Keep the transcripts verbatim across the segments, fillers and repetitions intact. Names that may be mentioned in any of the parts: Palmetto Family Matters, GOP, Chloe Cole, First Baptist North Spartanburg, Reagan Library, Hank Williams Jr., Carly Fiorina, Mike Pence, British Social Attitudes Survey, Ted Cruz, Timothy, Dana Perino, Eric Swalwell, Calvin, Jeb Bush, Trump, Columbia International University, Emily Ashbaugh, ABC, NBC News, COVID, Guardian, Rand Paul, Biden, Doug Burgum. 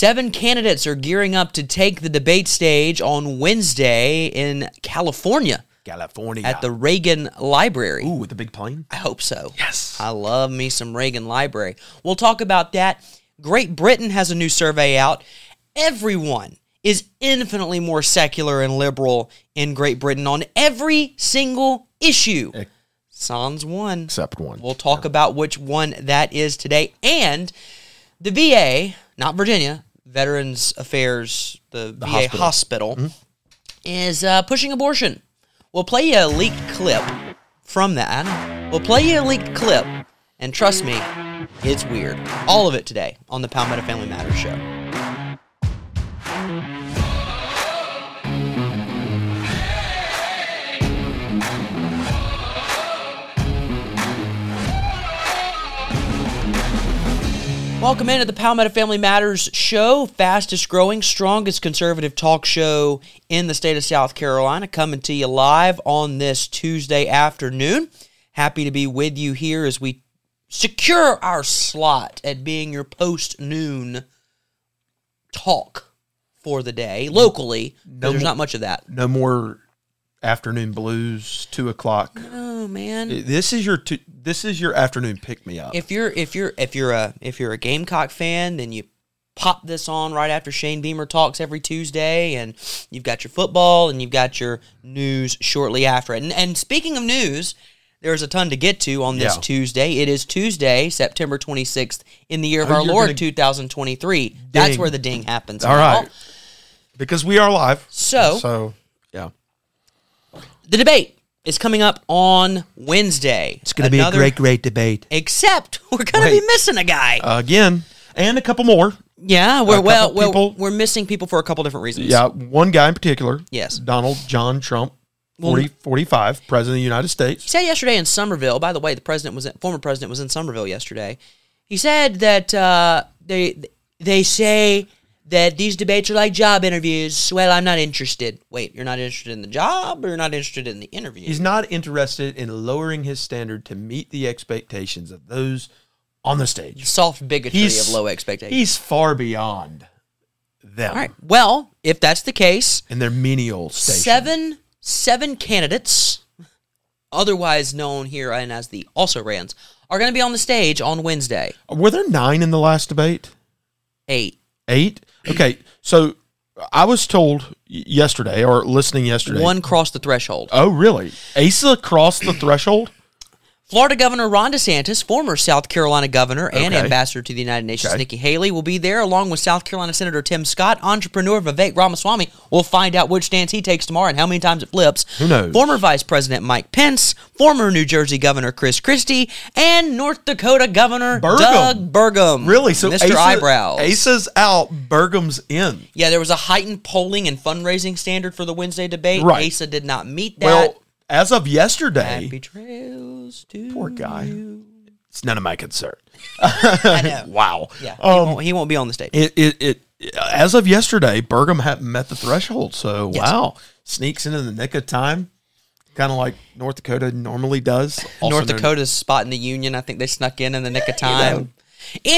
Seven candidates are gearing up to take the debate stage on Wednesday in California. California. At the Reagan Library. Ooh, with the big plane? I hope so. Yes. I love me some Reagan Library. We'll talk about that. Great Britain has a new survey out. Everyone is infinitely more secular and liberal in Great Britain on every single issue. Ex- Sans one. Except one. We'll talk yeah. about which one that is today. And the V A, not Virginia, Veterans Affairs, the, the V A hospital, hospital mm-hmm. is uh, pushing abortion. We'll play you a leaked clip from that. We'll play you a leaked clip, and trust me, it's weird. All of it today on the Palmetto Family Matters show. Welcome into the Palmetto Family Matters show, fastest growing, strongest conservative talk show in the state of South Carolina, coming to you live on this Tuesday afternoon. Happy to be with you here as we secure our slot at being your post-noon talk for the day, locally. No there's more, not much of that. No more afternoon blues, two o'clock. No, man. This is your... T- This is your afternoon pick me up. If you're if you're if you're a if you're a Gamecock fan, then you pop this on right after Shane Beamer talks every Tuesday, and you've got your football and you've got your news shortly after it. And, and speaking of news, there's a ton to get to on this yeah. Tuesday. It is Tuesday, September twenty-sixth, in the year of oh, our Lord twenty twenty-three. Ding. That's where the ding happens. All now. Right, because we are live. So so yeah, the debate. It's coming up on Wednesday. It's going to be a great, great debate. Except we're going to be missing a guy. Uh, again. And a couple more. Yeah. We're, well, well we're missing people for a couple different reasons. Yeah. One guy in particular. Yes. Donald John Trump, forty, forty-five, President of the United States. He said yesterday in Somerville, by the way, the president was in, former president was in Somerville yesterday. He said that uh, they they say that these debates are like job interviews. Well, I'm not interested. Wait, you're not interested in the job or you're not interested in the interview? He's not interested in lowering his standard to meet the expectations of those on the stage. Soft bigotry he's, of low expectations. He's far beyond them. All right. Well, if that's the case. And they're menial stations. Seven, seven candidates, otherwise known here and as the also-rans, are going to be on the stage on Wednesday. Were there nine in the last debate? Eight. Eight? Okay, so I was told yesterday, or listening yesterday. One crossed the threshold. Oh, really? Asa crossed the threshold? Florida Governor Ron DeSantis, former South Carolina governor and okay. ambassador to the United Nations, okay. Nikki Haley, will be there along with South Carolina Senator Tim Scott, entrepreneur Vivek Ramaswamy. We'll find out which stance he takes tomorrow and how many times it flips. Who knows? Former Vice President Mike Pence, former New Jersey Governor Chris Christie, and North Dakota Governor Burgum. Doug Burgum. Really? So Mister Asa, Eyebrows. Asa's out, Burgum's in. Yeah, there was a heightened polling and fundraising standard for the Wednesday debate. Right. Asa did not meet that. Well, as of yesterday, happy trails to poor guy. You. It's none of my concern. I know. Wow. Yeah. Um, he, won't, he won't be on the stage. It, it, it, it, as of yesterday, Burgum hadn't met the threshold. So yes. wow, sneaks into the nick of time, kind of like North Dakota normally does. Also North Dakota's spot in the union. I think they snuck in in the nick of time. You know,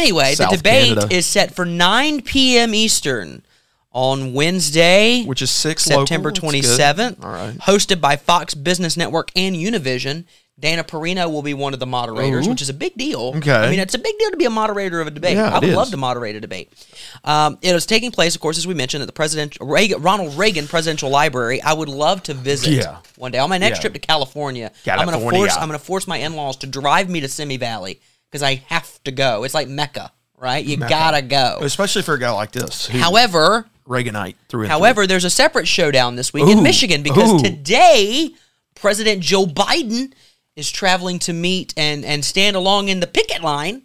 anyway, South the debate Canada. Is set for nine p.m. Eastern. On Wednesday, which is six September twenty-seventh, all right. hosted by Fox Business Network and Univision, Dana Perino will be one of the moderators, Ooh. Which is a big deal. Okay. I mean, it's a big deal to be a moderator of a debate. Yeah, I would is. love to moderate a debate. Um, it is taking place, of course, as we mentioned, at the presidential Reagan, Ronald Reagan Presidential Library. I would love to visit yeah. one day. On my next yeah. trip to California, California. I'm going to force I'm going to force my in-laws to drive me to Simi Valley because I have to go. It's like Mecca, right? You Mecca. gotta go, especially for a guy like this. Who- However. Reaganite through and However, through. There's a separate showdown this week ooh, in Michigan because ooh. today President Joe Biden is traveling to meet and, and stand along in the picket line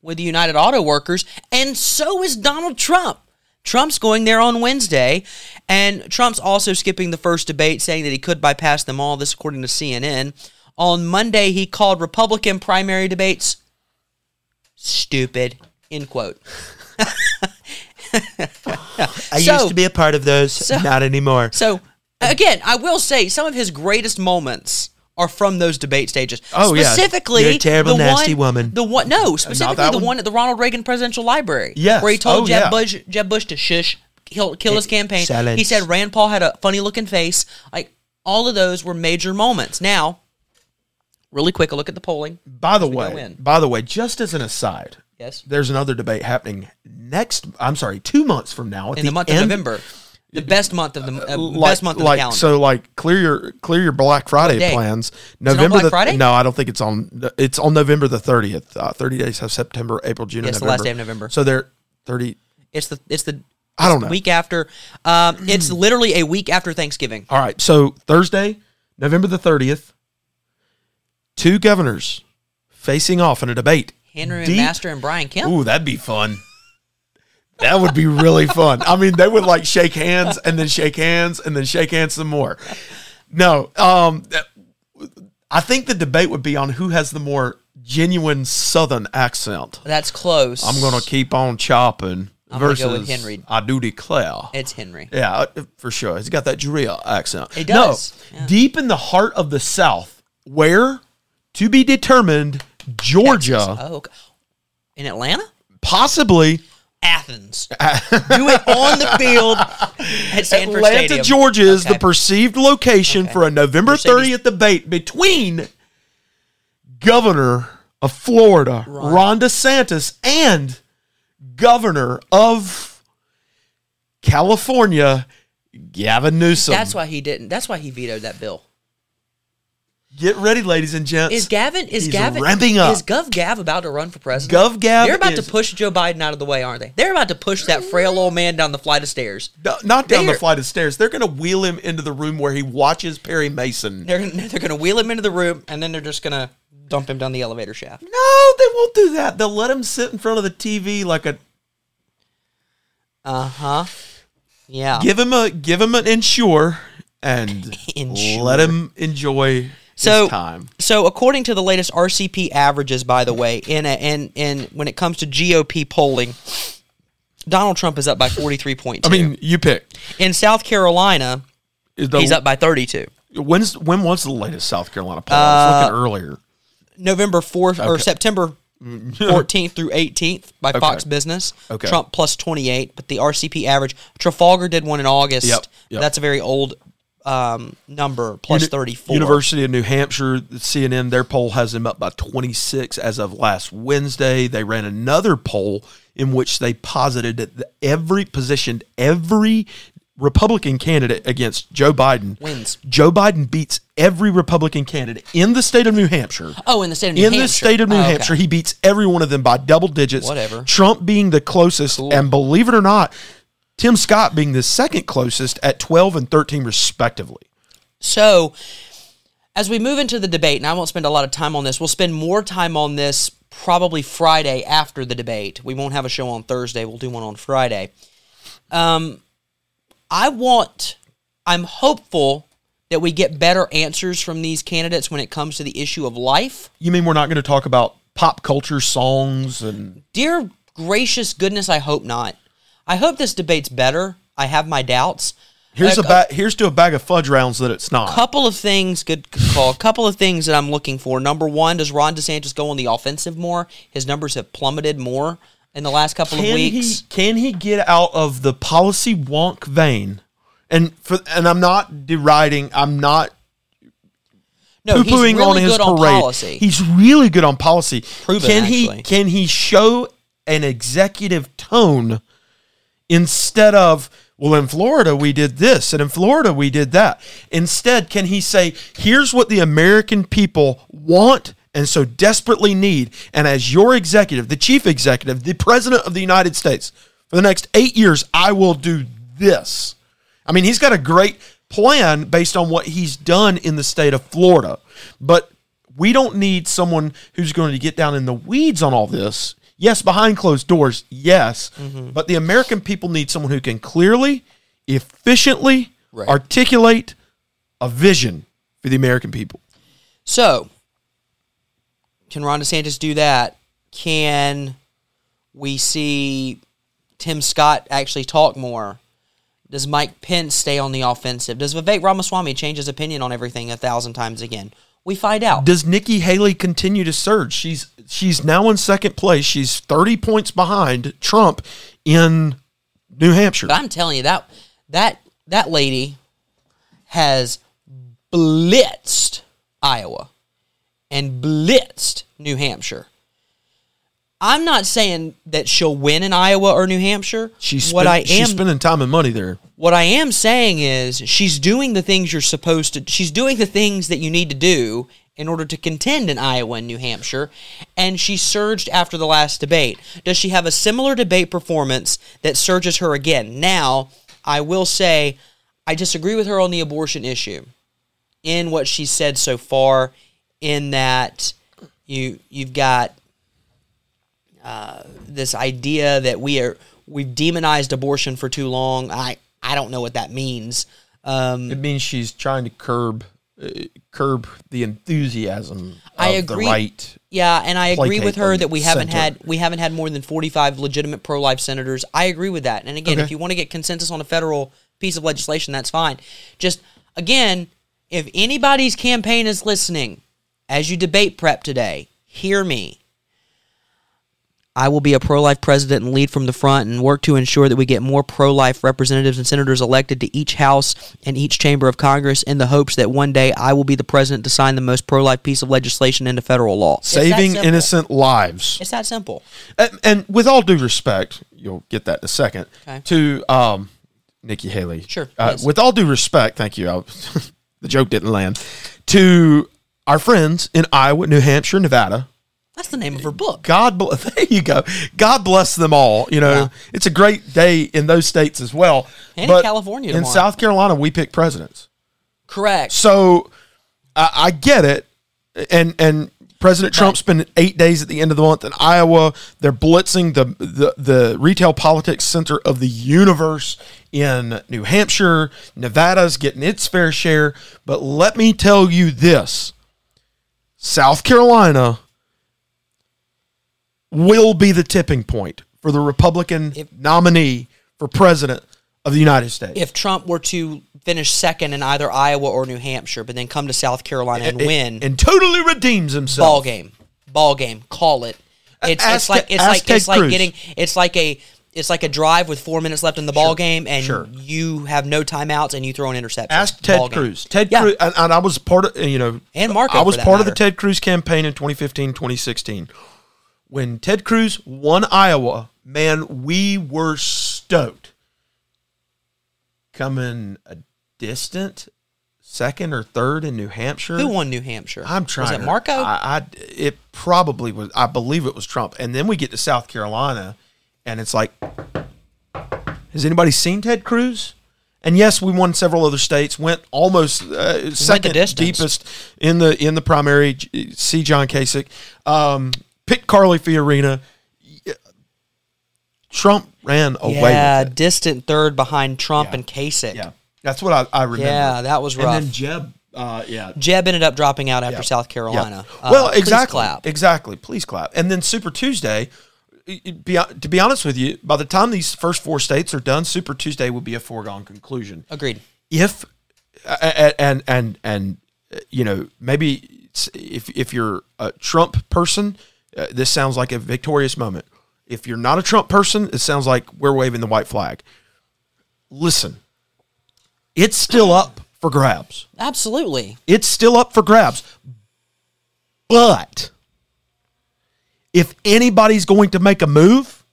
with the United Auto Workers, and so is Donald Trump. Trump's going there on Wednesday, and Trump's also skipping the first debate, saying that he could bypass them all, this according to C N N. On Monday, he called Republican primary debates stupid, end quote. I so, used to be a part of those, so, not anymore. So, again, I will say some of his greatest moments are from those debate stages. Oh, yeah. Specifically, you're a terrible, the nasty one, woman. The one, no, specifically the one? one at the Ronald Reagan Presidential Library. Yes. Where he told oh, Jeb, yeah. Bush, Jeb Bush to shush, kill, kill his campaign. Silence. He said Rand Paul had a funny-looking face. Like, all of those were major moments. Now, really quick, a look at the polling. By the way, by the way, just as an aside, yes, there's another debate happening next, I'm sorry, two months from now. At In the, the month end, of November. The best month of the uh, like, best month of like, the calendar. So, like, clear your clear your Black Friday plans. November is it on Black the, Friday? No, I don't think it's on. It's on November the thirtieth. Uh, Thirty days have September, April, June. It's and November. It's the last day of November. So they're thirty. It's the it's the. It's I don't the know. Week after, um, it's literally a week after Thanksgiving. All right, so Thursday, November the thirtieth. Two governors facing off in a debate. Henry Deep, McMaster and Brian Kemp. Ooh, that'd be fun. That would be really fun. I mean, they would like shake hands and then shake hands and then shake hands some more. No, um, I think the debate would be on who has the more genuine Southern accent. That's close. I'm going to keep on chopping I'm versus go with Henry. I do declare. It's Henry. Yeah, for sure. He's got that drill accent. He does. No, yeah. Deep in the heart of the South, where, to be determined, Georgia. Oh, okay. In Atlanta? Possibly. Athens. Do it on the field at Sanford Atlanta, Stadium. Atlanta, Georgia is okay. the perceived location okay. for a November Mercedes. thirtieth debate between Governor of Florida, Ron, Ron DeSantis, and Governor of California, Gavin Newsom. That's why he didn't. That's why he vetoed that bill. Get ready, ladies and gents. Is Gavin is He's Gavin ramping up? Is Gov Gav about to run for president? Gov Gav, they're about is, to push Joe Biden out of the way, aren't they? They're about to push that frail old man down the flight of stairs. No, not down they're, the flight of stairs. They're going to wheel him into the room where he watches Perry Mason. They're they're going to wheel him into the room, and then they're just going to dump him down the elevator shaft. No, they won't do that. They'll let him sit in front of the T V like a. Uh huh. Yeah. Give him a give him an insure. And Insure. Let him enjoy so, his time. So, according to the latest R C P averages, by the way, in a, in in when it comes to G O P polling, Donald Trump is up by forty-three point two. I mean, you pick. In South Carolina, the, he's up by thirty-two. When's when was the latest South Carolina poll? I was looking uh, earlier. November fourth okay. or September fourteenth through eighteenth by okay. Fox Business. Okay. Trump plus twenty-eight, but the R C P average. Trafalgar did one in August. Yep. Yep. That's a very old. Um, number plus thirty-four. University of New Hampshire, C N N, their poll has him up by twenty-six as of last Wednesday. They ran another poll in which they posited that every positioned every Republican candidate against Joe Biden wins. Joe Biden beats every Republican candidate in the state of New Hampshire. Oh, in the state of New Hampshire. In the state of New oh, Hampshire, okay. He beats every one of them by double digits. Whatever. Trump being the closest, cool. and believe it or not, Tim Scott being the second closest at twelve and thirteen, respectively. So, as we move into the debate, and I won't spend a lot of time on this, we'll spend more time on this probably Friday after the debate. We won't have a show on Thursday. We'll do one on Friday. Um, I want, I'm hopeful that we get better answers from these candidates when it comes to the issue of life. You mean we're not going to talk about pop culture songs and... Dear gracious goodness, I hope not. I hope this debate's better. I have my doubts. Here's a, a ba- here's to a bag of fudge rounds that it's not. Couple of things, good call. A couple of things that I'm looking for. Number one, does Ron DeSantis go on the offensive more? His numbers have plummeted more in the last couple can of weeks. He, can he get out of the policy wonk vein? And for and I'm not deriding. I'm not. No, poo-pooing he's really on his good parade. On policy. He's really good on policy. Proven, can actually. he can he show an executive tone? Instead of, well, in Florida, we did this, and in Florida, we did that. Instead, can he say, here's what the American people want and so desperately need, and as your executive, the chief executive, the president of the United States, for the next eight years, I will do this. I mean, he's got a great plan based on what he's done in the state of Florida, but we don't need someone who's going to get down in the weeds on all this. Yes, behind closed doors, yes. Mm-hmm. But the American people need someone who can clearly, efficiently right. articulate a vision for the American people. So, can Ron DeSantis do that? Can we see Tim Scott actually talk more? Does Mike Pence stay on the offensive? Does Vivek Ramaswamy change his opinion on everything a thousand times again? We find out. Does Nikki Haley continue to surge? She's she's now in second place. She's thirty points behind Trump in New Hampshire. But I'm telling you, that that that lady has blitzed Iowa and blitzed New Hampshire. I'm not saying that she'll win in Iowa or New Hampshire. She's, spend, what I am, she's spending time and money there. What I am saying is she's doing the things you're supposed to. She's doing the things that you need to do in order to contend in Iowa and New Hampshire, and she surged after the last debate. Does she have a similar debate performance that surges her again? Now, I will say I disagree with her on the abortion issue in what she said so far, in that you, you've got... Uh, this idea that we are we've demonized abortion for too long. I, I don't know what that means. Um, it means she's trying to curb uh, curb the enthusiasm. I of agree. The right, yeah, and I agree with her that we haven't center. had we haven't had more than forty-five legitimate pro-life senators. I agree with that. And again, okay. If you want to get consensus on a federal piece of legislation, that's fine. Just again, if anybody's campaign is listening, as you debate prep today, hear me. I will be a pro-life president and lead from the front and work to ensure that we get more pro-life representatives and senators elected to each House and each chamber of Congress in the hopes that one day I will be the president to sign the most pro-life piece of legislation into federal law. Saving innocent lives. It's that simple. And, and with all due respect, you'll get that in a second, okay. to um, Nikki Haley. Sure. Uh, with all due respect, thank you. I, the joke didn't land. To our friends in Iowa, New Hampshire, Nevada. That's the name of her book. God bless. There you go. God bless them all. You know, yeah. It's a great day in those states as well. And but in California, tomorrow. In South Carolina, we pick presidents. Correct. So I, I get it. And and President Trump spent eight days at the end of the month in Iowa. They're blitzing the the, the retail politics center of the universe in New Hampshire. Nevada's getting its fair share. But let me tell you this: South Carolina will be the tipping point for the Republican if, nominee for president of the United States. If Trump were to finish second in either Iowa or New Hampshire, but then come to South Carolina and it, win. And totally redeems himself. Ball game. Ball game. Call it. It's, Azte- it's like it's Aztec like it's Cruz. like getting it's like a it's like a drive with four minutes left in the ball sure, game and sure. you have no timeouts and you throw an interception. Ask Ted Cruz. Ted yeah. Cruz and, and I was part of you know and Marco I was part matter. of the Ted Cruz campaign in twenty fifteen, twenty sixteen. When Ted Cruz won Iowa, man, we were stoked. Coming a distant second or third in New Hampshire. Who won New Hampshire? I'm trying. Was it Marco? I, I, it probably was. I believe it was Trump. And then we get to South Carolina, and it's like, has anybody seen Ted Cruz? And yes, we won several other states. Went almost uh, second went deepest in the in the primary. See John Kasich. Um, Pick Carly Fiorina. Trump ran away. Yeah, with it. Distant third behind Trump yeah. and Kasich. Yeah, that's what I, I remember. Yeah, that was rough. And then Jeb, uh, yeah, Jeb ended up dropping out after yeah. South Carolina. Yeah. Well, uh, exactly, please clap. exactly. Please clap. And then Super Tuesday. To be honest with you, by the time these first four states are done, Super Tuesday will be a foregone conclusion. Agreed. If and and and, and you know maybe if if you're a Trump person. Uh, this sounds like a victorious moment. If you're not a Trump person, it sounds like we're waving the white flag. Listen, it's still up for grabs. Absolutely. It's still up for grabs. But if anybody's going to make a move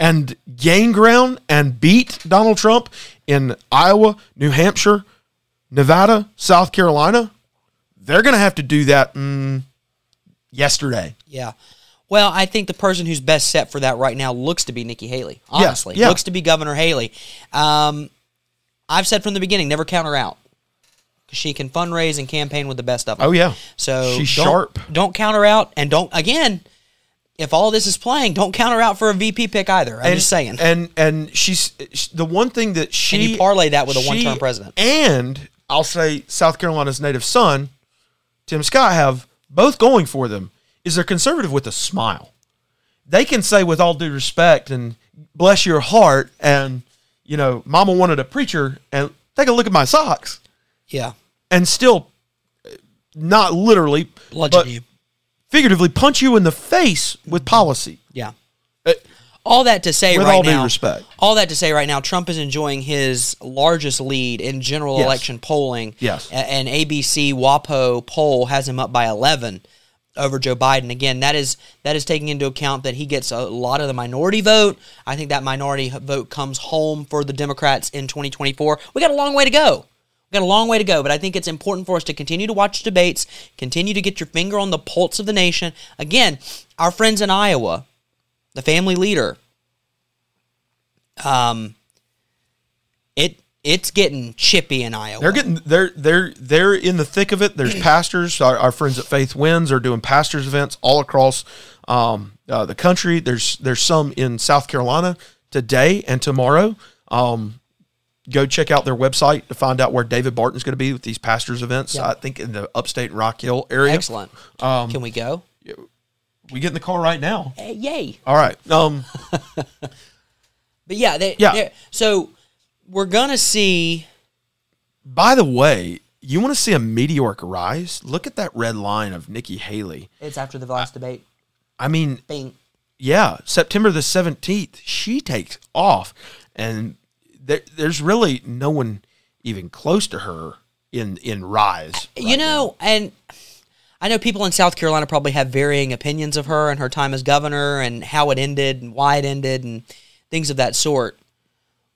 and gain ground and beat Donald Trump in Iowa, New Hampshire, Nevada, South Carolina, they're going to have to do that mm, yesterday. Yeah. Well, I think the person who's best set for that right now looks to be Nikki Haley, honestly. Yeah, yeah. Looks to be Governor Haley. Um, I've said from the beginning, never count her out. She can fundraise and campaign with the best of them. Oh, yeah. So she's don't, sharp. Don't count her out. And don't, again, if all this is playing, don't count her out for a V P pick either. I'm and, just saying. And and she's the one thing that she... And you parlay that with a she, one-term president. And I'll say South Carolina's native son, Tim Scott, have... both going for them, is they're conservative with a smile. They can say with all due respect and bless your heart and, you know, mama wanted a preacher and take a look at my socks. Yeah. And still not literally, bludgeon you, figuratively punch you in the face with policy. Yeah. It, all that to say, with right all now, due respect. all that to say, right now, Trump is enjoying his largest lead in general yes. election polling. Yes, an A B C W A P O poll has him up by eleven over Joe Biden. Again, that is that is taking into account that he gets a lot of the minority vote. I think that minority vote comes home for the Democrats in twenty twenty-four. We got a long way to go. We've got a long way to go, but I think it's important for us to continue to watch debates, continue to get your finger on the pulse of the nation. Again, our friends in Iowa. The family leader, um, it it's getting chippy in Iowa. They're getting they're they're they're in the thick of it. There's pastors. Our, our friends at Faith Wins are doing pastors events all across um, uh, the country. There's there's some in South Carolina today and tomorrow. Um, go check out their website to find out where David Barton's going to be with these pastors events. Yep. I think in the upstate Rock Hill area. Excellent. Um, Can we go? Yeah. We get in the car right now. Uh, yay. All right. Um, but yeah. They, yeah. So we're going to see. By the way, you want to see a meteoric rise? Look at that red line of Nikki Haley. It's after the last I, debate. I mean, Bing. yeah, September the seventeenth, she takes off. And there, there's really no one even close to her in, in rise. Right you know, now. and... I know people in South Carolina probably have varying opinions of her and her time as governor and how it ended and why it ended and things of that sort.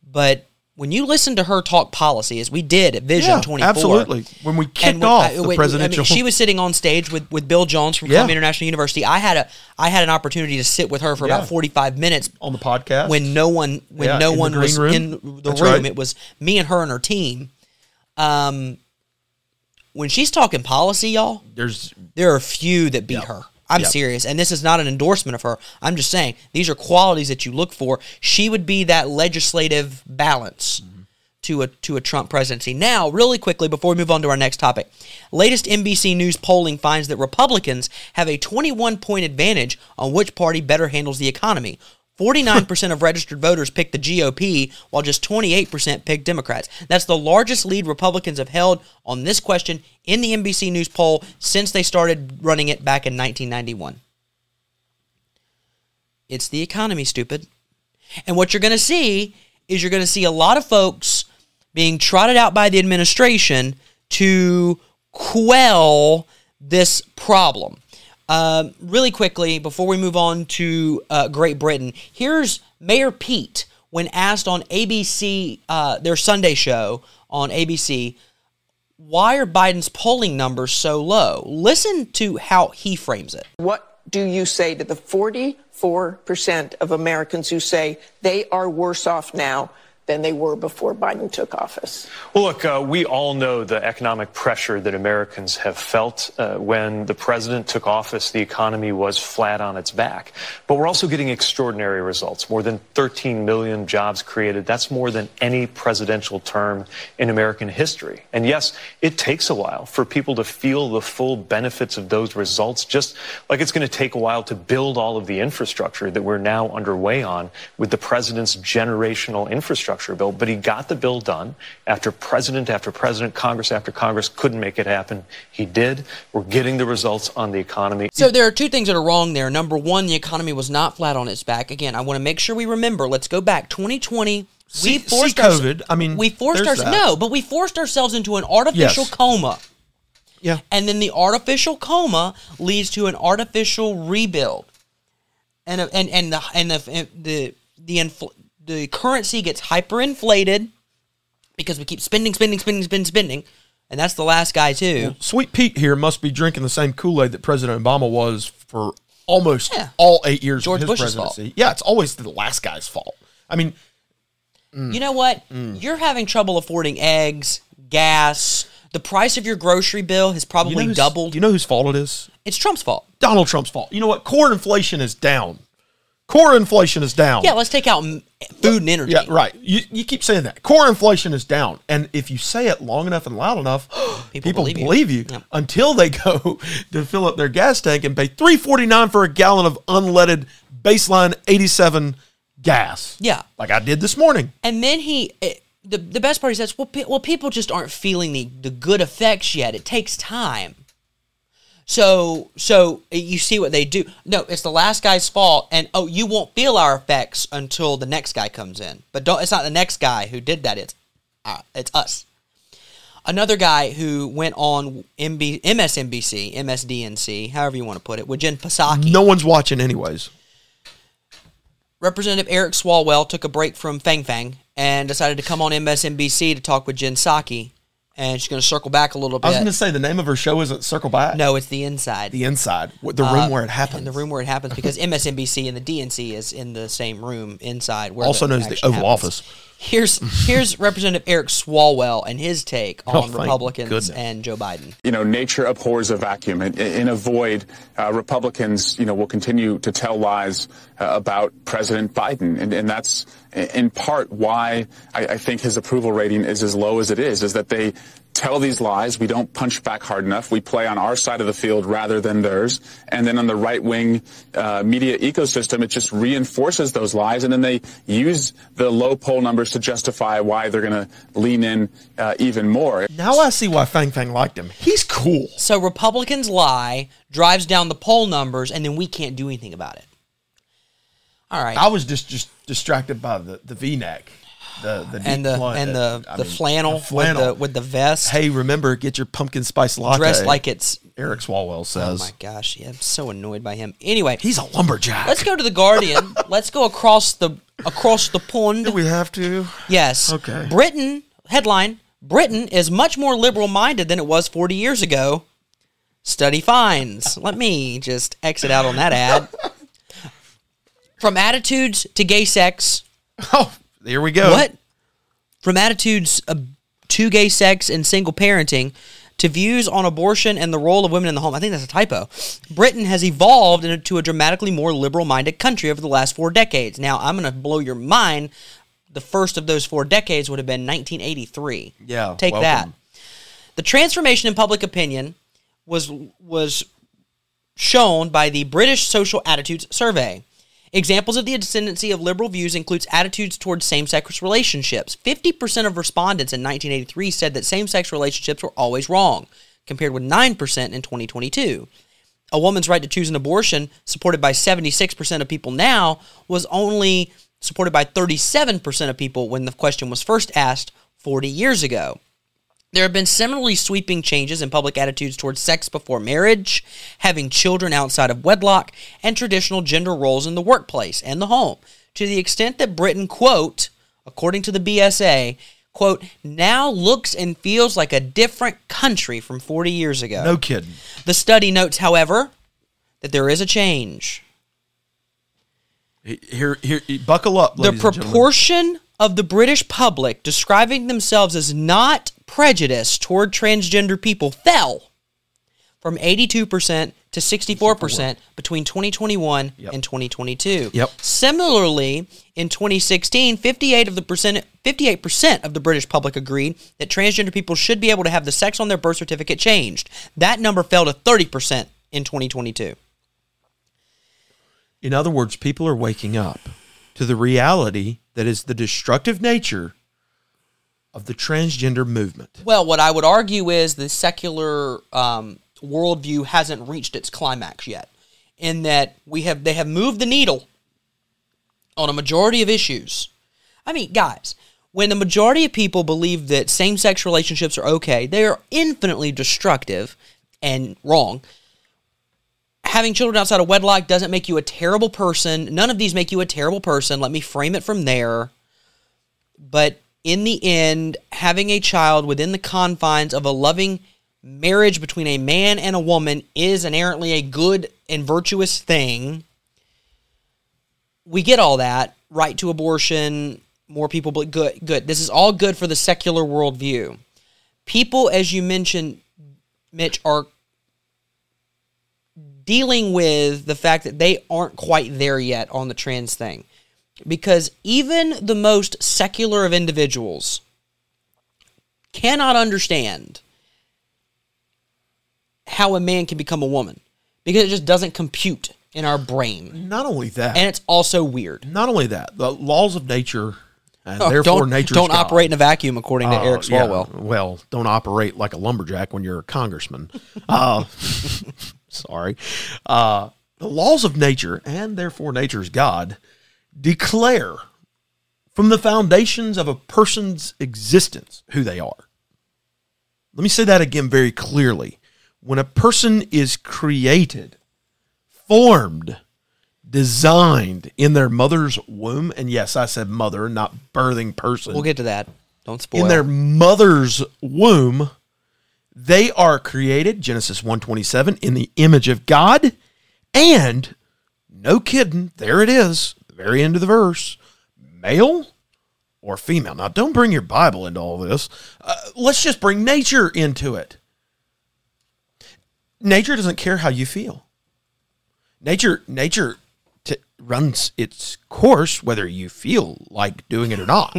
But when you listen to her talk policy, as we did at Vision yeah, twenty-four. Absolutely. When we kicked when, off I, the when, presidential. I mean, she was sitting on stage with, with Bill Jones from yeah. Columbia International University. I had a I had an opportunity to sit with her for yeah. about forty-five minutes. On the podcast. When no one, when yeah, no one was room. in the That's room. Right. It was me and her and her team. Um. When she's talking policy, y'all, there's there are few that beat yep. her. I'm yep. serious. And this is not an endorsement of her. I'm just saying these are qualities that you look for. She would be that legislative balance mm-hmm. to a to a Trump presidency. Now, really quickly, before we move on to our next topic, latest N B C News polling finds that Republicans have a twenty-one point advantage on which party better handles the economy. forty-nine percent of registered voters picked the G O P, while just twenty-eight percent picked Democrats. That's the largest lead Republicans have held on this question in the N B C News poll since they started running it back in nineteen ninety-one. It's the economy, stupid. And what you're going to see is you're going to see a lot of folks being trotted out by the administration to quell this problem. Um, really quickly, before we move on to uh, Great Britain, here's Mayor Pete when asked on A B C, uh, their Sunday show on A B C, why are Biden's polling numbers so low? Listen to how he frames it. What do you say to the forty-four percent of Americans who say they are worse off now than they were before Biden took office? Well, look, uh, we all know the economic pressure that Americans have felt. Uh, when the president took office, the economy was flat on its back. But we're also getting extraordinary results. More than thirteen million jobs created. That's more than any presidential term in American history. And yes, it takes a while for people to feel the full benefits of those results, just like it's going to take a while to build all of the infrastructure that we're now underway on with the president's generational infrastructure bill. But he got the bill done after president after president, Congress after Congress couldn't make it happen. He did. We're getting the results on the economy. So there are two things that are wrong there. Number one, the economy was not flat on its back. Again, I want to make sure we remember. Let's go back. twenty twenty. See, we forced see COVID. Our, I mean, we forced ourselves. No, but we forced ourselves into an artificial yes. coma. Yeah. And then the artificial coma leads to an artificial rebuild. And and and the and the and the the. Infl- The currency gets hyperinflated because we keep spending, spending, spending, spending, spending, and that's the last guy too. Well, Sweet Pete here must be drinking the same Kool-Aid that President Obama was for almost yeah. all eight years George of his Bush's presidency. Fault. Yeah, it's always the last guy's fault. I mean, mm, you know what? Mm. You're having trouble affording eggs, gas. The price of your grocery bill has probably you know doubled. You know whose fault it is? It's Trump's fault. Donald Trump's fault. You know what? Core inflation is down. Core inflation is down. Yeah, let's take out food and energy. Yeah, right. You you keep saying that. Core inflation is down. And if you say it long enough and loud enough, people, people believe you, believe you yeah. until they go to fill up their gas tank and pay three forty-nine for a gallon of unleaded baseline eighty-seven gas. Yeah. Like I did this morning. And then he, it, the, the best part is that's, well, pe- well, people just aren't feeling the, the good effects yet. It takes time. So so you see what they do. No, it's the last guy's fault, and oh, you won't feel our effects until the next guy comes in. But don't. It's not the next guy who did that. It's uh, it's us. Another guy who went on M S N B C, M S D N C, however you want to put it, with Jen Psaki. No one's watching anyways. Representative Eric Swalwell took a break from Fang Fang and decided to come on M S N B C to talk with Jen Psaki. And she's going to circle back a little bit. I was going to say the name of her show isn't Circle Back. No, it's The Inside. The Inside. The room uh, where it happens. The room where it happens because M S N B C and the D N C is in the same room inside. Where also known as the Oval Office. Here's here's Representative Eric Swalwell and his take on oh, Republicans goodness. and Joe Biden. You know, nature abhors a vacuum. In, in a void, uh, Republicans, you know, will continue to tell lies uh, about President Biden. And, and that's in part why I, I think his approval rating is as low as it is, is that they tell these lies. We don't punch back hard enough. We play on our side of the field rather than theirs. And then on the right-wing uh, media ecosystem, it just reinforces those lies. And then they use the low poll numbers to justify why they're going to lean in uh, even more. Now I see why Fang Fang liked him. He's cool. So Republicans lie, drives down the poll numbers, and then we can't do anything about it. All right. I was just, just distracted by the, the V-neck. The, the and the and the, the mean, flannel, flannel. With, the, with the vest. Hey, remember, get your pumpkin spice latte. Dressed like it's Eric Swalwell says. Oh my gosh, yeah, I'm so annoyed by him. Anyway, he's a lumberjack. Let's go to the Guardian. Let's go across the across the pond. Do we have to? Yes. Okay. Britain headline: Britain is much more liberal-minded than it was forty years ago. Study finds. Let me just exit out on that ad. From attitudes to gay sex. Oh. Here we go. What? From attitudes uh, to gay sex and single parenting to views on abortion and the role of women in the home. I think that's a typo. Britain has evolved into a dramatically more liberal-minded country over the last four decades. Now, I'm going to blow your mind. The first of those four decades would have been nineteen eighty-three. Yeah. Take welcome. that. The transformation in public opinion was was shown by the British Social Attitudes Survey. Examples of the ascendancy of liberal views includes attitudes towards same-sex relationships. fifty percent of respondents in nineteen eighty-three said that same-sex relationships were always wrong, compared with nine percent in twenty twenty-two. A woman's right to choose an abortion, supported by seventy-six percent of people now, was only supported by thirty-seven percent of people when the question was first asked forty years ago. There have been similarly sweeping changes in public attitudes towards sex before marriage, having children outside of wedlock, and traditional gender roles in the workplace and the home, to the extent that Britain, quote, according to the B S A, quote, now looks and feels like a different country from forty years ago. No kidding. The study notes, however, that there is a change. Here, here, buckle up, ladies and gentlemen. The proportion of the British public describing themselves as not prejudice toward transgender people fell from eighty-two percent to sixty-four percent between twenty twenty-one yep. and twenty twenty-two. Yep. Similarly, in twenty sixteen, fifty-eight of the percent, fifty-eight percent of the British public agreed that transgender people should be able to have the sex on their birth certificate changed. That number fell to thirty percent in twenty twenty-two. In other words, people are waking up to the reality that is the destructive nature of the transgender movement. Well, what I would argue is the secular um, worldview hasn't reached its climax yet, in that we have they have moved the needle on a majority of issues. I mean, guys, when the majority of people believe that same-sex relationships are okay, they are infinitely destructive and wrong. Having children outside of wedlock doesn't make you a terrible person. None of these make you a terrible person. Let me frame it from there. But in the end, having a child within the confines of a loving marriage between a man and a woman is inherently a good and virtuous thing. We get all that. Right to abortion, more people, but good, good. This is all good for the secular worldview. People, as you mentioned, Mitch, are dealing with the fact that they aren't quite there yet on the trans thing. Because even the most secular of individuals cannot understand how a man can become a woman. Because it just doesn't compute in our brain. Not only that. And it's also weird. Not only that. The laws of nature and oh, therefore don't, nature's Don't job. operate in a vacuum, according to uh, Eric Swalwell. Yeah. Well, don't operate like a lumberjack when you're a congressman. Uh, sorry. Uh, the laws of nature, and therefore nature's God, declare from the foundations of a person's existence who they are. Let me say that again very clearly. When a person is created, formed, designed in their mother's womb, and yes, I said mother, not birthing person. We'll get to that. Don't spoil. In their mother's womb, they are created, Genesis one twenty-seven, in the image of God, and, no kidding, there it is, the very end of the verse, male or female. Now, don't bring your Bible into all this. Uh, let's just bring nature into it. Nature doesn't care how you feel. Nature nature t- runs its course whether you feel like doing it or not.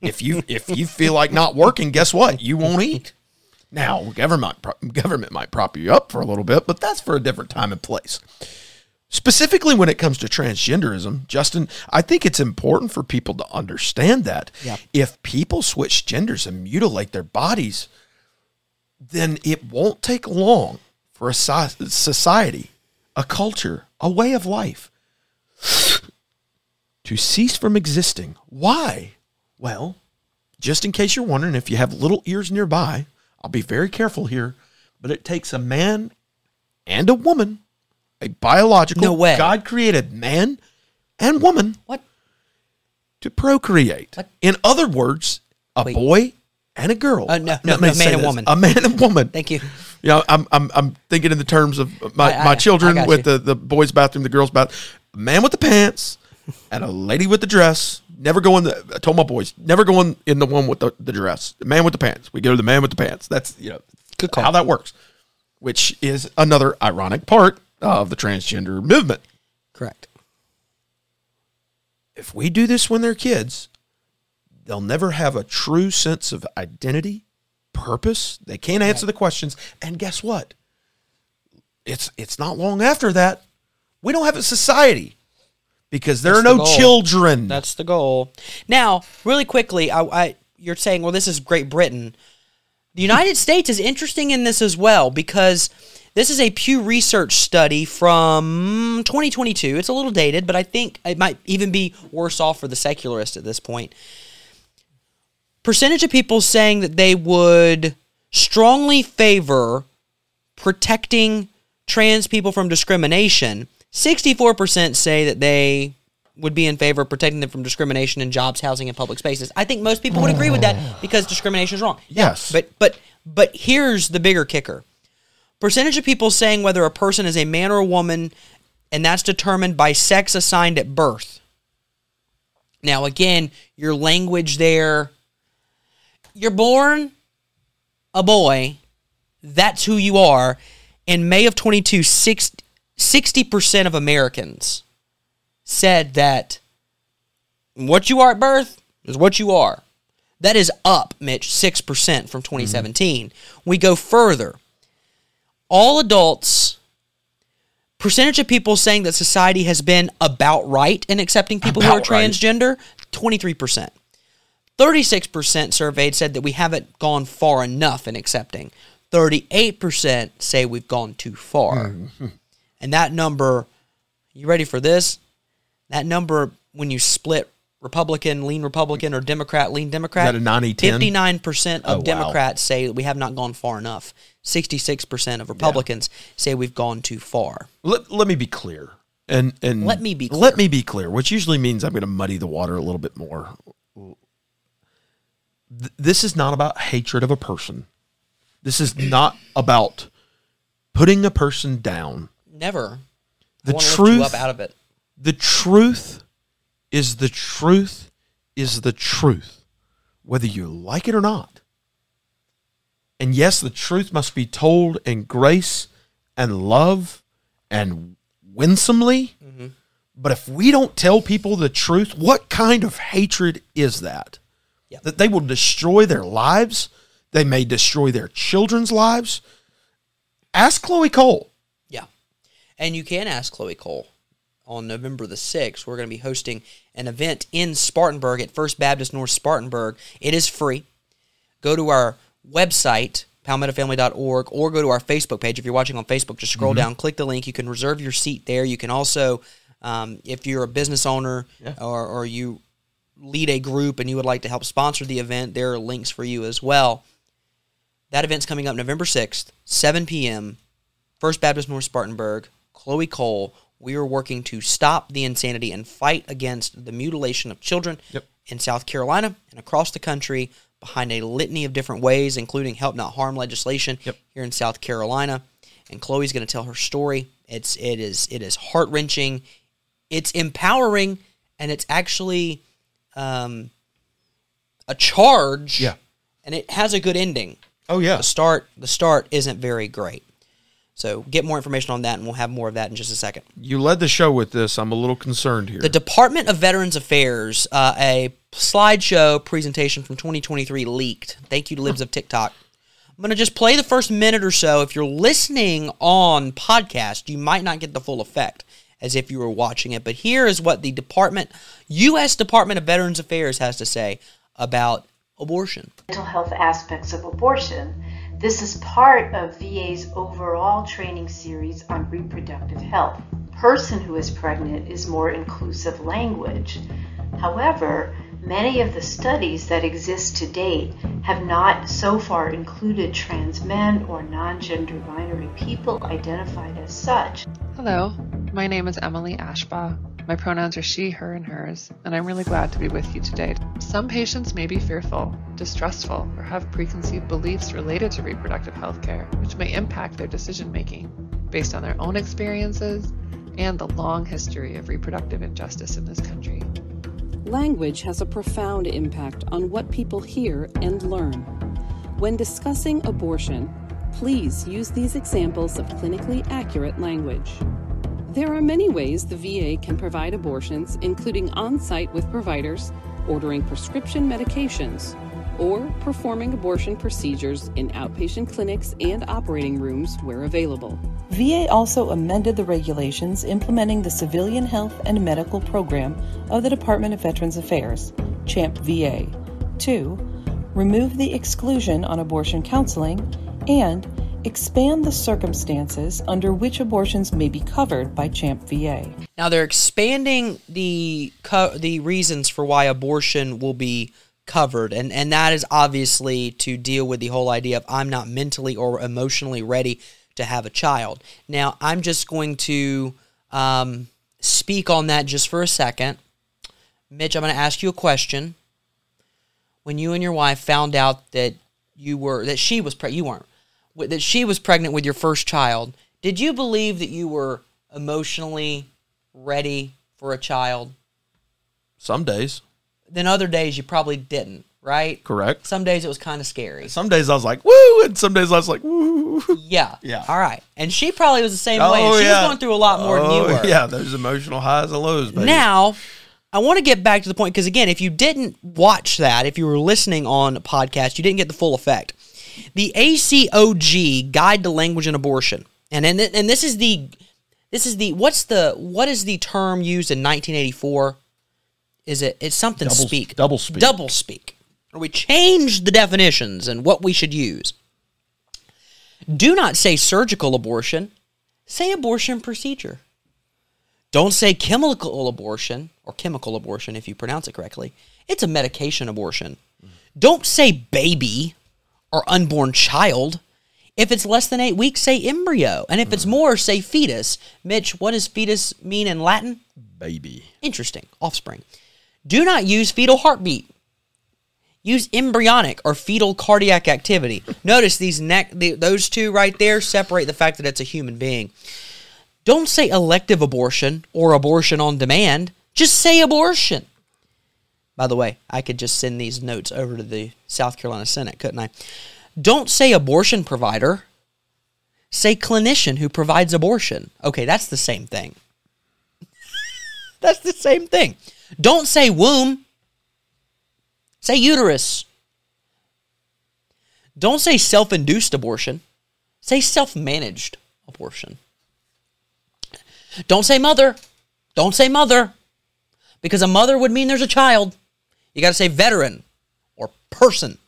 If you if you feel like not working, guess what? You won't eat. Now, government government might prop you up for a little bit, but that's for a different time and place. Specifically when it comes to transgenderism, Justin, I think it's important for people to understand that. Yep. If people switch genders and mutilate their bodies, then it won't take long for a society, a culture, a way of life to cease from existing. Why? Well, just in case you're wondering, if you have little ears nearby, I'll be very careful here, but it takes a man and a woman, a biological, no way. God-created man and woman, what? To procreate. What? In other words, a Wait. boy and a girl. Uh, no, no, no, a man and a woman. A man and woman. Thank you. You know, I'm I'm I'm thinking in the terms of my, I, I, my children with the, the boys' bathroom, the girls' bathroom. A man with the pants and a lady with the dress. Never go in the I told my boys, never go in, in the one with the, the dress. The man with the pants. We go to the man with the pants. That's, you know, good call. How that works. Which is another ironic part of the transgender movement. Correct. If we do this when they're kids, they'll never have a true sense of identity, purpose. They can't answer right. the questions. And guess what? It's it's not long after that. We don't have a society because there That's are no the children. That's the goal. Now, really quickly, I, I you're saying, well, this is Great Britain. The United States is interesting in this as well, because this is a Pew Research study from twenty twenty-two. It's a little dated, but I think it might even be worse off for the secularist at this point. Percentage of people saying that they would strongly favor protecting trans people from discrimination. sixty-four percent say that they would be in favor of protecting them from discrimination in jobs, housing, and public spaces. I think most people would agree with that because discrimination is wrong. Yes. Yeah, but but but here's the bigger kicker. Percentage of people saying whether a person is a man or a woman, and that's determined by sex assigned at birth. Now, again, your language there... You're born a boy. That's who you are. In May of twenty-two, sixty percent of Americans said that what you are at birth is what you are. That is up, Mitch, six percent from twenty seventeen. Mm-hmm. We go further. All adults, percentage of people saying that society has been about right in accepting people about who are right. transgender, twenty-three percent. thirty-six percent surveyed said that we haven't gone far enough in accepting. thirty-eight percent say we've gone too far. Mm-hmm. And that number, you ready for this? That number, when you split Republican, lean Republican, or Democrat, lean Democrat, is that a ninety ten? fifty-nine percent of oh, Democrats wow. say that we have not gone far enough. sixty-six percent of Republicans yeah. say we've gone too far. Let, let me be clear. and and Let me be clear. Let me be clear, which usually means I'm going to muddy the water a little bit more. This is not about hatred of a person. This is not about putting a person down. Never. The I truth lift you up out of it. The truth is the truth is the truth, whether you like it or not. And yes, the truth must be told in grace and love and winsomely. Mm-hmm. But if we don't tell people the truth, what kind of hatred is that? Yeah. That they will destroy their lives. They may destroy their children's lives. Ask Chloe Cole. Yeah. And you can ask Chloe Cole. on November the sixth, we're going to be hosting an event in Spartanburg at First Baptist North Spartanburg. It is free. Go to our website, palmetto family dot org, or go to our Facebook page. If you're watching on Facebook, just scroll mm-hmm. down, click the link. You can reserve your seat there. You can also, um, if you're a business owner yeah. or, or you lead a group and you would like to help sponsor the event, there are links for you as well. That event's coming up November sixth, seven p.m., First Baptist North Spartanburg, Chloe Cole. We are working to stop the insanity and fight against the mutilation of children yep. in South Carolina and across the country behind a litany of different ways, including Help Not Harm legislation yep. here in South Carolina. And Chloe's going to tell her story. It's it is it is heart-wrenching. It's empowering, and it's actually um, a charge, yeah. and it has a good ending. Oh, yeah. The start, the start isn't very great. So get more information on that, and we'll have more of that in just a second. You led the show with this. I'm a little concerned here. The Department of Veterans Affairs, uh, a slideshow presentation from twenty twenty-three leaked. Thank you to Libs of TikTok. I'm going to just play the first minute or so. If you're listening on podcast, you might not get the full effect as if you were watching it. But here is what the Department, U S Department of Veterans Affairs has to say about abortion. Mental health aspects of abortion. This is part of V A's overall training series on reproductive health. Person who is pregnant is more inclusive language. However, many of the studies that exist to date have not so far included trans men or non-gender binary people identified as such. Hello, my name is Emily Ashbaugh. My pronouns are she, her, and hers, and I'm really glad to be with you today. Some patients may be fearful, distrustful, or have preconceived beliefs related to reproductive health care, which may impact their decision-making based on their own experiences and the long history of reproductive injustice in this country. Language has a profound impact on what people hear and learn. When discussing abortion, please use these examples of clinically accurate language. There are many ways the V A can provide abortions, including on-site with providers, ordering prescription medications, or performing abortion procedures in outpatient clinics and operating rooms where available. V A also amended the regulations implementing the Civilian Health and Medical Program of the Department of Veterans Affairs, CHAMP V A, to remove the exclusion on abortion counseling and expand the circumstances under which abortions may be covered by CHAMP V A. Now they're expanding the co- the reasons for why abortion will be covered, and, and that is obviously to deal with the whole idea of I'm not mentally or emotionally ready to have a child. Now I'm just going to um, speak on that just for a second. Mitch, I'm going to ask you a question. When you and your wife found out that you were that she was pregnant, you weren't. that she was pregnant with your first child, did you believe that you were emotionally ready for a child? Some days. Then other days you probably didn't, right? Correct. Some days it was kind of scary. Some days I was like, woo, and some days I was like, woo. Yeah. Yeah. All right. And she probably was the same oh, way. She yeah. was going through a lot more oh, than you were. Yeah, those emotional highs and lows, baby. Now, I want to get back to the point, because again, if you didn't watch that, if you were listening on a podcast, you didn't get the full effect. The A C O G Guide to Language and Abortion, and and and this is the this is the what's the what is the term used in nineteen eighty-four? Is it it's something double, speak double speak double speak? Or we changed the definitions and what we should use. Do not say surgical abortion. Say abortion procedure. Don't say chemical abortion or chemical abortion if you pronounce it correctly. It's a medication abortion. Don't say baby or unborn child. If it's less than eight weeks, say embryo. And if it's more, say fetus. Mitch, what does fetus mean in Latin? Baby. Interesting. Offspring. Do not use fetal heartbeat. Use embryonic or fetal cardiac activity. Notice these neck, the, those two right there separate the fact that it's a human being. Don't say elective abortion or abortion on demand. Just say abortion. By the way, I could just send these notes over to the South Carolina Senate, couldn't I? Don't say abortion provider. Say clinician who provides abortion. Okay, that's the same thing. That's the same thing. Don't say womb. Say uterus. Don't say self-induced abortion. Say self-managed abortion. Don't say mother. Don't say mother, because a mother would mean there's a child. You got to say veteran or person.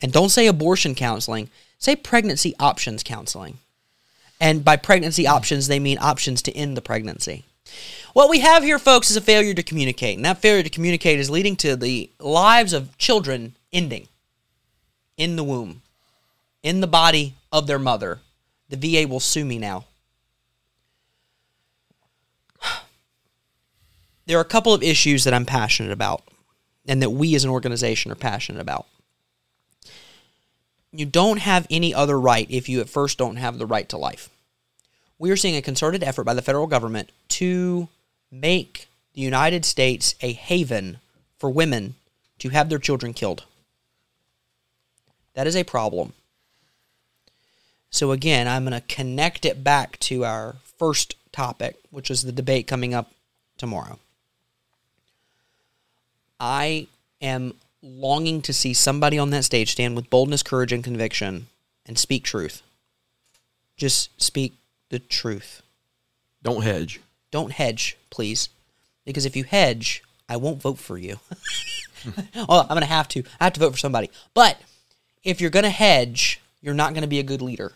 And don't say abortion counseling. Say pregnancy options counseling. And by pregnancy options, they mean options to end the pregnancy. What we have here, folks, is a failure to communicate. And that failure to communicate is leading to the lives of children ending in the womb, in the body of their mother. The V A will sue me now. There are a couple of issues that I'm passionate about and that we as an organization are passionate about. You don't have any other right if you at first don't have the right to life. We are seeing a concerted effort by the federal government to make the United States a haven for women to have their children killed. That is a problem. So again, I'm going to connect it back to our first topic, which is the debate coming up tomorrow. I am longing to see somebody on that stage stand with boldness, courage, and conviction and speak truth. Just speak the truth. Don't hedge. Don't hedge, please. Because if you hedge, I won't vote for you. Oh, I'm going to have to. I have to vote for somebody. But if you're going to hedge, you're not going to be a good leader.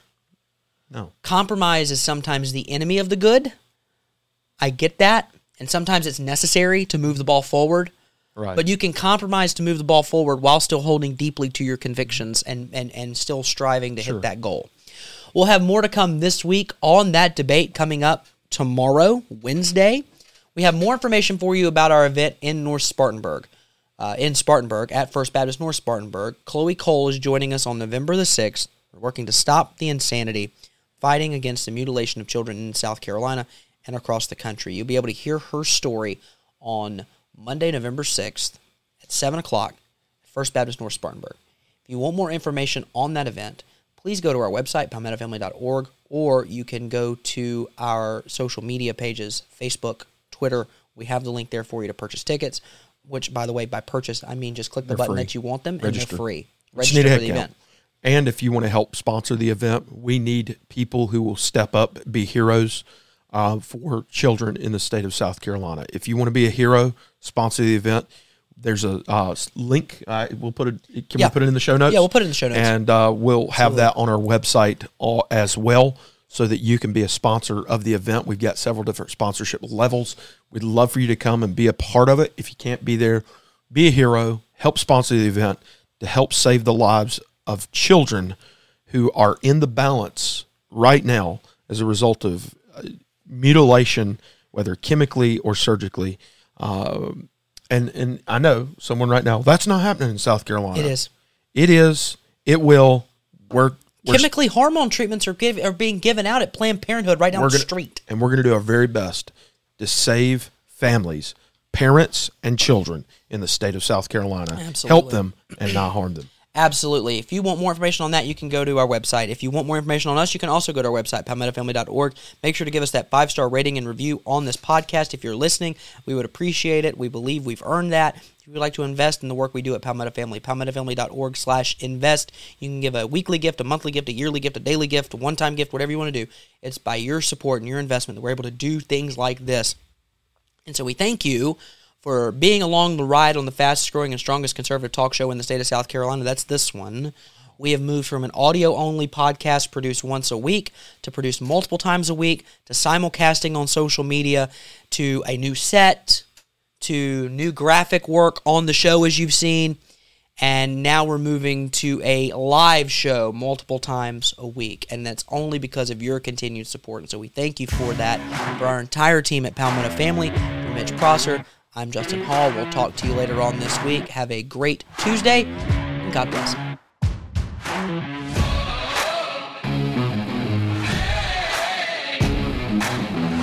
No. Compromise is sometimes the enemy of the good. I get that. And sometimes it's necessary to move the ball forward. Right. But you can compromise to move the ball forward while still holding deeply to your convictions and, and, and still striving to sure. hit that goal. We'll have more to come this week on that debate coming up tomorrow, Wednesday. We have more information for you about our event in North Spartanburg, uh, in Spartanburg at First Baptist North Spartanburg. Chloe Cole is joining us on November the sixth. We're working to stop the insanity, fighting against the mutilation of children in South Carolina and across the country. You'll be able to hear her story on Monday, November sixth at seven o'clock at First Baptist North Spartanburg. If you want more information on that event, please go to our website, palmetto family dot org, or you can go to our social media pages, Facebook, Twitter. We have the link there for you to purchase tickets, which, by the way, by purchase, I mean just click the they're button free. That you want them, Register. And they're free. Register for the event. Out. And if you want to help sponsor the event, we need people who will step up, be heroes uh, for children in the state of South Carolina. If you want to be a hero, sponsor the event. There's a uh, link. Uh, we'll put it. Can yeah. we put it in the show notes? Yeah, we'll put it in the show notes, and uh, we'll have Absolutely. That on our website all, as well, so that you can be a sponsor of the event. We've got several different sponsorship levels. We'd love for you to come and be a part of it. If you can't be there, be a hero. Help sponsor the event to help save the lives of children who are in the balance right now as a result of uh, mutilation, whether chemically or surgically. Uh, And and I know someone right now, that's not happening in South Carolina. It is. It is. It will. We're, we're Chemically, st- hormone treatments are, give, are being given out at Planned Parenthood right down the street. And we're going to do our very best to save families, parents, and children in the state of South Carolina. Absolutely. Help them and not harm them. Absolutely. If you want more information on that, you can go to our website. If you want more information on us, you can also go to our website, palmetto family dot org. Make sure to give us that five-star rating and review on this podcast. If you're listening, we would appreciate it. We believe we've earned that. If you would like to invest in the work we do at Palmetto Family, palmetto family dot org slash invest. You can give a weekly gift, a monthly gift, a yearly gift, a daily gift, a one-time gift, whatever you want to do. It's by your support and your investment that we're able to do things like this. And so we thank you for being along the ride on the fastest-growing and strongest conservative talk show in the state of South Carolina. That's this one. We have moved from an audio-only podcast produced once a week to produced multiple times a week to simulcasting on social media to a new set to new graphic work on the show, as you've seen. And now we're moving to a live show multiple times a week. And that's only because of your continued support. And so we thank you for that. For our entire team at Palmetto Family, for Mitch Prosser, I'm Justin Hall. We'll talk to you later on this week. Have a great Tuesday, and God bless. Hey!